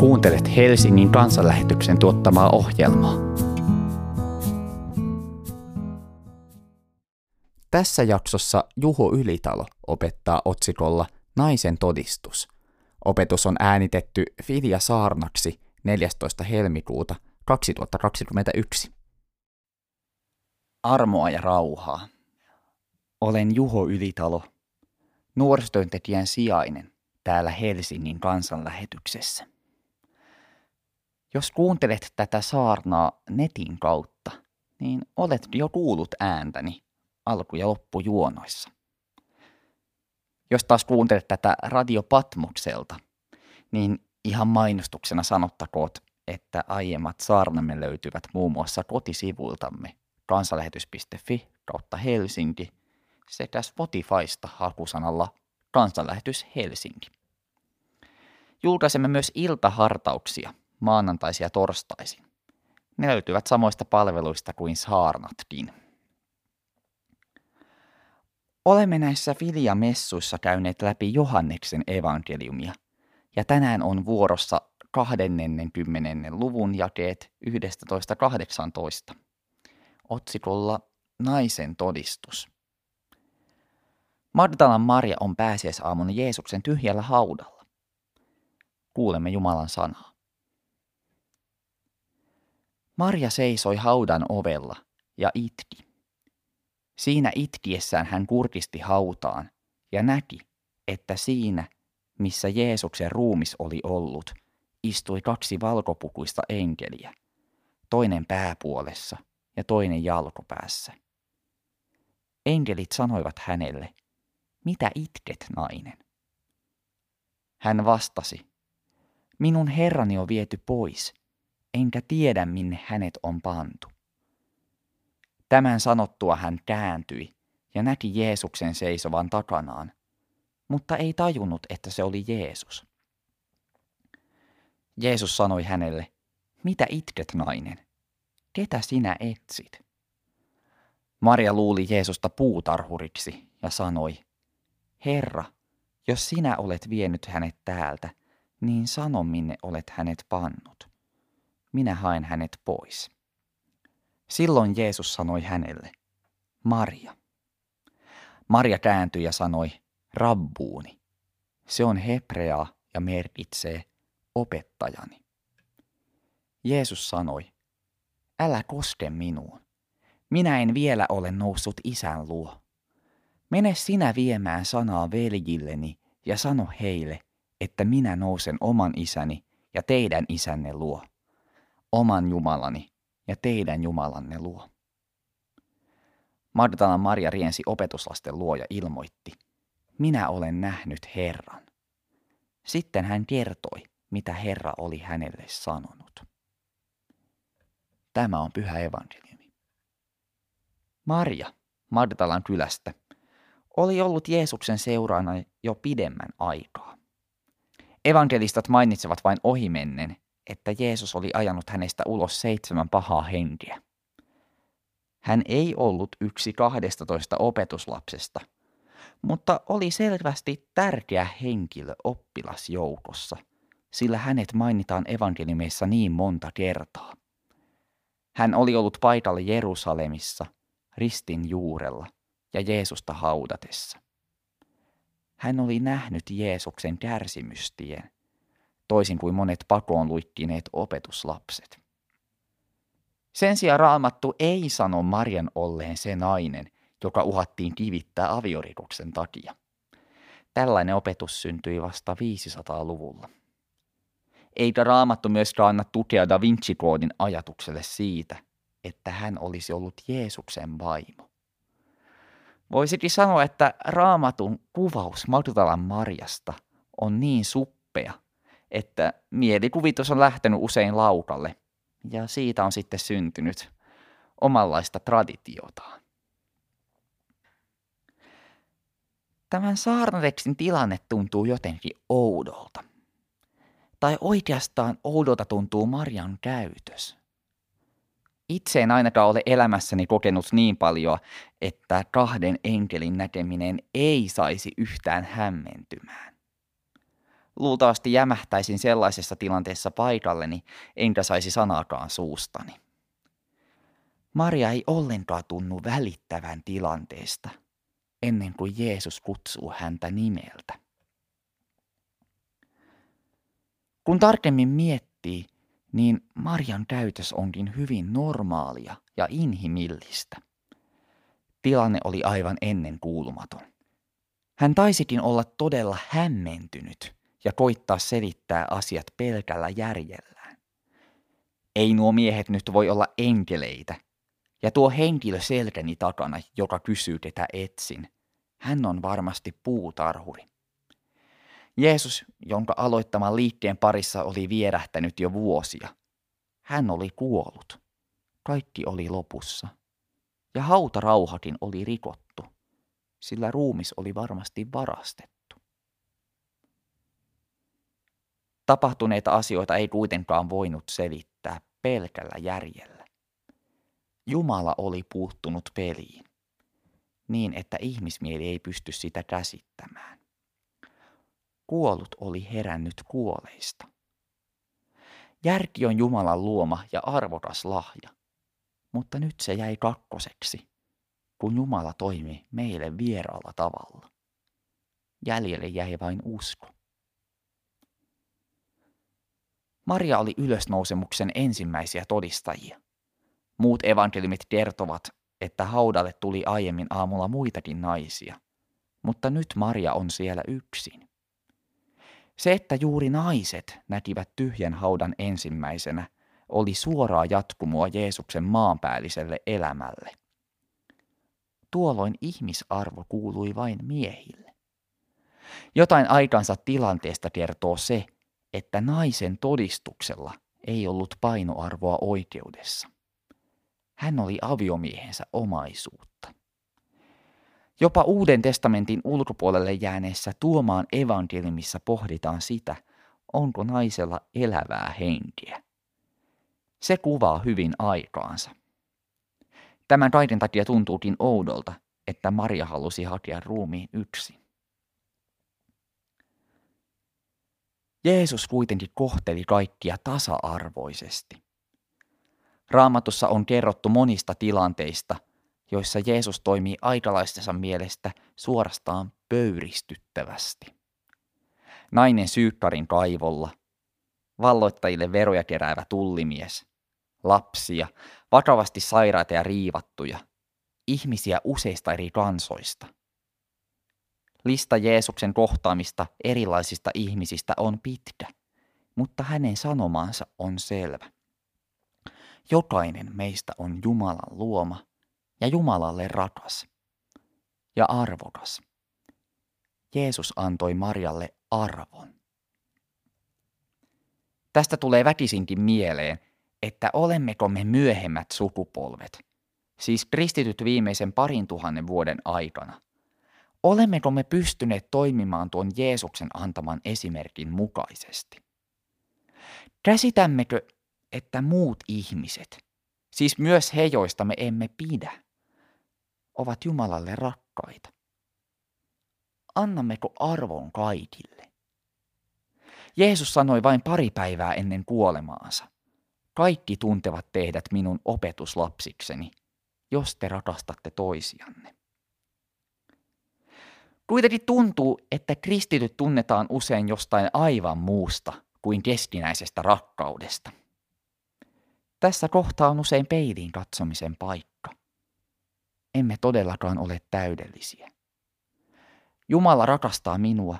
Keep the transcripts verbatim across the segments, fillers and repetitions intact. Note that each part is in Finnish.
Kuuntelet Helsingin kansanlähetyksen tuottamaa ohjelmaa. Tässä jaksossa Juho Ylitalo opettaa otsikolla Naisen todistus. Opetus on äänitetty Filia Saarnaksi neljästoista helmikuuta kaksituhattakaksikymmentäyksi. Armoa ja rauhaa. Olen Juho Ylitalo, nuorisotyöntekijän sijainen täällä Helsingin kansanlähetyksessä. Jos kuuntelet tätä saarnaa netin kautta, niin olet jo kuullut ääntäni alku- ja loppujuonoissa. Jos taas kuuntelet tätä Radio Patmokselta, niin ihan mainostuksena sanottakoon, että aiemmat saarnamme löytyvät muun muassa kotisivuiltamme kansanlähetys piste fi kautta helsinki sekä Spotifysta hakusanalla kansanlähetys Helsinki. Julkaisemme myös iltahartauksia maanantaisin ja torstaisin. Ne löytyvät samoista palveluista kuin saarnatkin. Olemme näissä Filia-messuissa käyneet läpi Johanneksen evankeliumia, ja tänään on vuorossa kahdenkymmenen luvun jakeet yhdestätoista kahdeksaantoista, otsikolla Naisen todistus. Magdalan Maria on pääsiäisaamuna Jeesuksen tyhjällä haudalla. Kuulemme Jumalan sanaa. Maria seisoi haudan ovella ja itki. Siinä itkiessään hän kurkisti hautaan ja näki, että siinä, missä Jeesuksen ruumis oli ollut, istui kaksi valkopukuista enkeliä, toinen pääpuolessa ja toinen jalkopäässä. Enkelit sanoivat hänelle, mitä itket, nainen? Hän vastasi, minun herrani on viety pois, enkä tiedä, minne hänet on pantu. Tämän sanottua hän kääntyi ja näki Jeesuksen seisovan takanaan, mutta ei tajunnut, että se oli Jeesus. Jeesus sanoi hänelle, mitä itket, nainen? Ketä sinä etsit? Maria luuli Jeesusta puutarhuriksi ja sanoi, Herra, jos sinä olet vienyt hänet täältä, niin sano, minne olet hänet pannut. Minä haen hänet pois. Silloin Jeesus sanoi hänelle, Maria. Maria kääntyi ja sanoi, Rabbuuni. Se on hebreaa ja merkitsee opettajani. Jeesus sanoi, älä koske minuun. Minä en vielä ole noussut isän luo. Mene sinä viemään sanaa veljilleni ja sano heille, että minä nousen oman isäni ja teidän isänne luo. Oman Jumalani ja teidän Jumalanne luo. Magdalan Maria riensi opetuslasten luo ja ilmoitti, minä olen nähnyt Herran. Sitten hän kertoi, mitä Herra oli hänelle sanonut. Tämä on pyhä evankeliumi. Maria Magdalan kylästä oli ollut Jeesuksen seuraana jo pidemmän aikaa. Evankelistat mainitsevat vain ohimennen, että Jeesus oli ajanut hänestä ulos seitsemän pahaa henkeä. Hän ei ollut yksi kahdestatoista opetuslapsesta, mutta oli selvästi tärkeä henkilö oppilasjoukossa, sillä hänet mainitaan evankeliumeissa niin monta kertaa. Hän oli ollut paikalla Jerusalemissa, ristin juurella ja Jeesusta haudatessa. Hän oli nähnyt Jeesuksen kärsimystien, toisin kuin monet pakoon luikkineet opetuslapset. Sen sijaan Raamattu ei sano Marian olleen se nainen, joka uhattiin kivittää aviorikoksen takia. Tällainen opetus syntyi vasta viidennelläsadalla luvulla. Eikä Raamattu myöskään anna tukea Da Vinci-koodin ajatukselle siitä, että hän olisi ollut Jeesuksen vaimo. Voisikin sanoa, että Raamatun kuvaus Magdalan Mariasta on niin suppea, että mielikuvitus on lähtenyt usein laukalle, ja siitä on sitten syntynyt omanlaista traditiotaan. Tämän saarnatekstin tilanne tuntuu jotenkin oudolta. Tai oikeastaan oudolta tuntuu Marian käytös. Itse en ainakaan ole elämässäni kokenut niin paljon, että kahden enkelin näkeminen ei saisi yhtään hämmentymään. luultavasti jämähtäisin sellaisessa tilanteessa paikalleni, enkä saisi sanaakaan suustani. Maria ei ollenkaan tunnu välittävän tilanteesta, ennen kuin Jeesus kutsuu häntä nimeltä. Kun tarkemmin miettii, niin Marian käytös onkin hyvin normaalia ja inhimillistä. Tilanne oli aivan ennenkuulumaton. Hän taisikin olla todella hämmentynyt ja koittaa selittää asiat pelkällä järjellään. Ei nuo miehet nyt voi olla enkeleitä, ja tuo henkilö selkäni takana, joka kysyy ketä etsin, hän on varmasti puutarhuri. Jeesus, jonka aloittaman liikkeen parissa oli vierähtänyt jo vuosia, hän oli kuollut. Kaikki oli lopussa. Ja hautarauhakin oli rikottu, sillä ruumis oli varmasti varastettu. Tapahtuneita asioita ei kuitenkaan voinut selittää pelkällä järjellä. Jumala oli puuttunut peliin, niin että ihmismieli ei pysty sitä käsittämään. Kuollut oli herännyt kuoleista. Järki on Jumalan luoma ja arvokas lahja, mutta nyt se jäi kakkoseksi, kun Jumala toimi meille vieraalla tavalla. Jäljelle jäi vain usko. Maria oli ylösnousemuksen ensimmäisiä todistajia. Muut evankeliumit kertovat, että haudalle tuli aiemmin aamulla muitakin naisia, mutta nyt Maria on siellä yksin. Se, että juuri naiset näkivät tyhjän haudan ensimmäisenä, oli suoraa jatkumoa Jeesuksen maanpäälliselle elämälle. Tuolloin ihmisarvo kuului vain miehille. Jotain aikansa tilanteesta kertoo se, että naisen todistuksella ei ollut painoarvoa oikeudessa. Hän oli aviomiehensä omaisuutta. Jopa Uuden testamentin ulkopuolelle jääneessä Tuomaan evankeliumissa pohditaan sitä, onko naisella elävää henkeä. Se kuvaa hyvin aikaansa. Tämän kaiken takia tuntuukin oudolta, että Maria halusi hakea ruumiin yksin. Jeesus kuitenkin kohteli kaikkia tasa-arvoisesti. Raamatussa on kerrottu monista tilanteista, joissa Jeesus toimii aikalaistensa mielestä suorastaan pöyristyttävästi. Nainen syykkarin kaivolla, valloittajille veroja keräävä tullimies, lapsia, vakavasti sairaita ja riivattuja, ihmisiä useista eri kansoista. Lista Jeesuksen kohtaamista erilaisista ihmisistä on pitkä, mutta hänen sanomaansa on selvä. Jokainen meistä on Jumalan luoma ja Jumalalle rakas ja arvokas. Jeesus antoi Marialle arvon. Tästä tulee väkisinkin mieleen, että olemmeko me myöhemmät sukupolvet, siis kristityt viimeisen parin tuhannen vuoden aikana. Olemmeko me pystyneet toimimaan tuon Jeesuksen antaman esimerkin mukaisesti? Käsitämmekö, että muut ihmiset, siis myös he, joista me emme pidä, ovat Jumalalle rakkaita? Annammeko arvon kaikille? Jeesus sanoi vain pari päivää ennen kuolemaansa: kaikki tuntevat teidät minun opetuslapsikseni, jos te rakastatte toisianne. Kuitenkin tuntuu, että kristityt tunnetaan usein jostain aivan muusta kuin keskinäisestä rakkaudesta. Tässä kohtaa on usein peiliin katsomisen paikka. Emme todellakaan ole täydellisiä. Jumala rakastaa minua,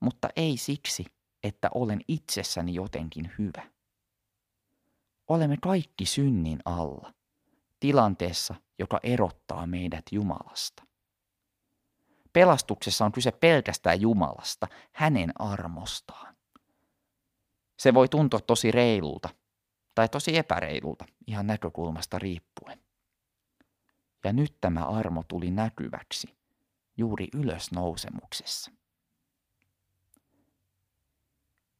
mutta ei siksi, että olen itsessäni jotenkin hyvä. Olemme kaikki synnin alla, tilanteessa, joka erottaa meidät Jumalasta. Pelastuksessa on kyse pelkästään Jumalasta, hänen armostaan. Se voi tuntua tosi reilulta tai tosi epäreilulta, ihan näkökulmasta riippuen. Ja nyt tämä armo tuli näkyväksi juuri ylösnousemuksessa.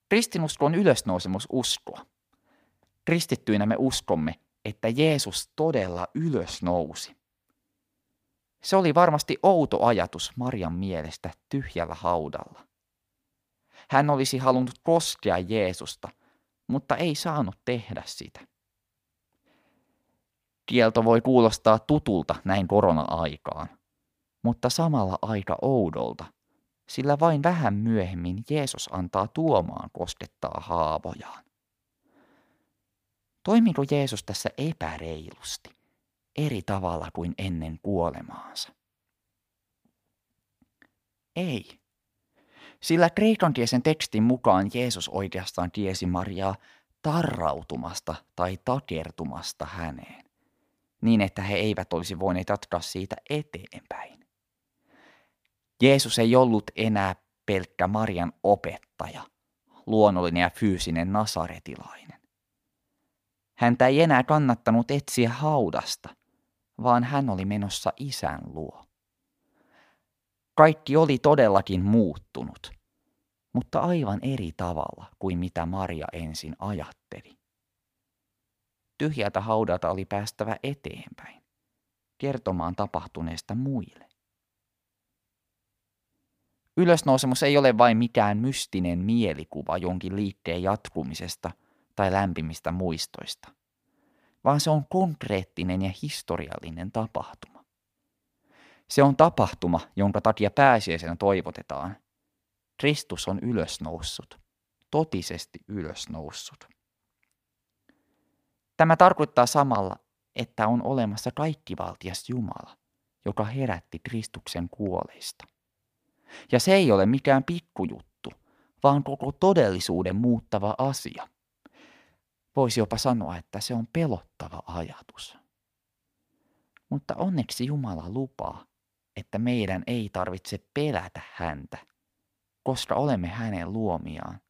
Kristinusko on ylösnousemus uskoa. Kristittyinä me uskomme, että Jeesus todella ylösnousi. Se oli varmasti outo ajatus Marian mielestä tyhjällä haudalla. Hän olisi halunnut koskea Jeesusta, mutta ei saanut tehdä sitä. Kielto voi kuulostaa tutulta näin korona-aikaan, mutta samalla aika oudolta, sillä vain vähän myöhemmin Jeesus antaa Tuomaan koskettaa haavojaan. Toimiko Jeesus tässä epäreilusti, eri tavalla kuin ennen kuolemaansa? Ei, sillä kreikankielisen tekstin mukaan Jeesus oikeastaan tiesi Mariaa tarrautumasta tai takertumasta häneen, niin että he eivät olisi voineet jatkaa siitä eteenpäin. Jeesus ei ollut enää pelkkä Marian opettaja, luonnollinen ja fyysinen nasaretilainen. Häntä ei enää kannattanut etsiä haudasta, vaan hän oli menossa Isän luo. Kaikki oli todellakin muuttunut, mutta aivan eri tavalla kuin mitä Maria ensin ajatteli. Tyhjältä haudalta oli päästävä eteenpäin, kertomaan tapahtuneesta muille. Ylösnousemus ei ole vain mikään mystinen mielikuva jonkin liikkeen jatkumisesta tai lämpimistä muistoista, vaan se on konkreettinen ja historiallinen tapahtuma. Se on tapahtuma, jonka takia pääsiäisenä toivotetaan. Kristus on ylösnoussut, totisesti ylösnoussut. Tämä tarkoittaa samalla, että on olemassa kaikkivaltias Jumala, joka herätti Kristuksen kuolleista. Ja se ei ole mikään pikkujuttu, vaan koko todellisuuden muuttava asia. Voisi jopa sanoa, että se on pelottava ajatus. Mutta onneksi Jumala lupaa, että meidän ei tarvitse pelätä häntä, koska olemme hänen luomiaan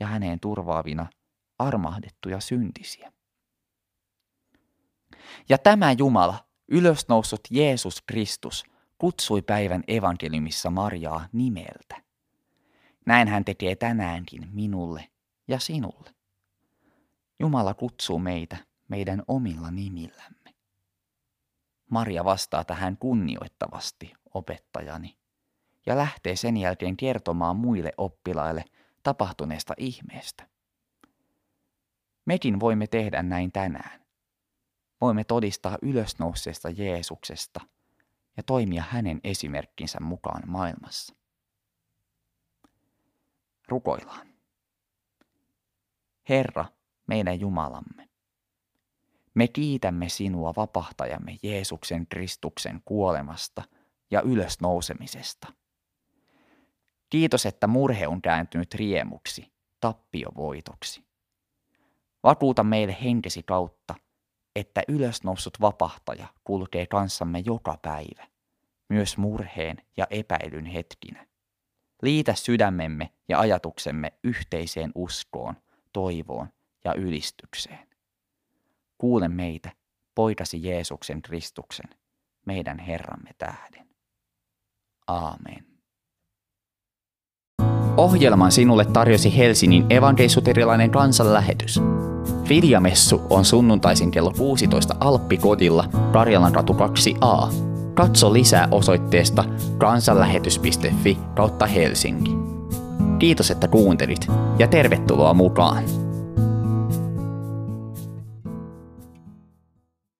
ja häneen turvaavina armahdettuja syntisiä. Ja tämä Jumala, ylösnoussut Jeesus Kristus, kutsui päivän evankeliumissa Mariaa nimeltä. Näin hän tekee tänäänkin minulle ja sinulle. Jumala kutsuu meitä meidän omilla nimillämme. Maria vastaa tähän kunnioittavasti, opettajani, ja lähtee sen jälkeen kertomaan muille oppilaille tapahtuneesta ihmeestä. Mekin voimme tehdä näin tänään. Voimme todistaa ylösnouseesta Jeesuksesta ja toimia hänen esimerkkinsä mukaan maailmassa. Rukoillaan. Herra, meidän Jumalamme, me kiitämme sinua vapahtajamme Jeesuksen Kristuksen kuolemasta ja ylösnousemisesta. Kiitos, että murhe on kääntynyt riemuksi, tappiovoitoksi. Vakuuta meille henkesi kautta, että ylösnoussut vapahtaja kulkee kanssamme joka päivä, myös murheen ja epäilyn hetkinä. Liitä sydämemme ja ajatuksemme yhteiseen uskoon, toivoon ja ylistykseen. Kuule meitä, poikasi Jeesuksen Kristuksen, meidän Herramme tähden. Aamen. Ohjelman sinulle tarjosi Helsingin evankelisluterilainen kansanlähetys. Filiamessu on sunnuntaisin kello kuusitoista Alppikodilla, Karjalan katu kaksi A. Katso lisää osoitteesta kansanlähetys piste fi kautta Helsinki. Kiitos, että kuuntelit ja tervetuloa mukaan!